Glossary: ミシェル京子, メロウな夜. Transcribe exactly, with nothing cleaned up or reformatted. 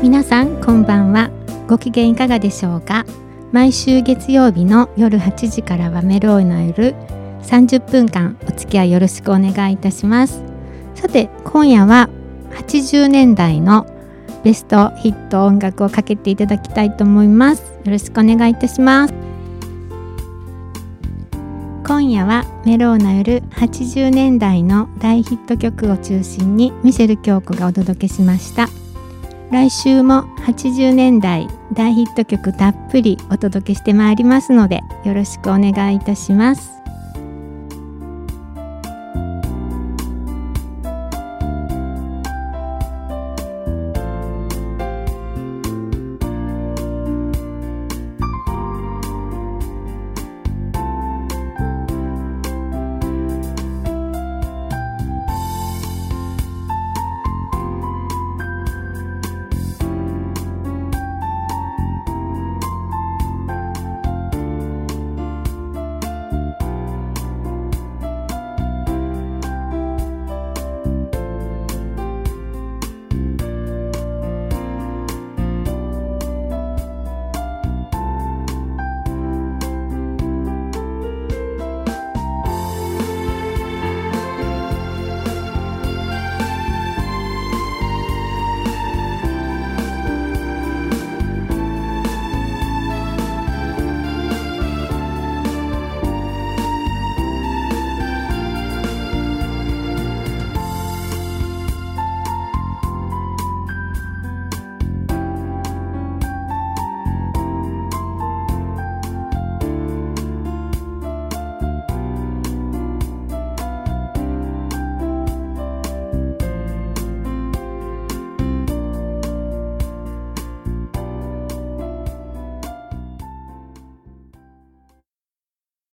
皆さんこんばんは。ご機嫌いかがでしょうか。毎週月曜日の夜はちじからはメローの夜さんじゅっぷんかんお付き合いよろしくお願いいたします。さて今夜ははちじゅうねんだいのベストヒット音楽をかけていただきたいと思います。よろしくお願いいたします。今夜はメローな夜はちじゅうねんだいの大ヒット曲を中心にミシェル京子がお届けしました。来週もはちじゅうねんだい大ヒット曲たっぷりお届けしてまいりますのでよろしくお願いいたします。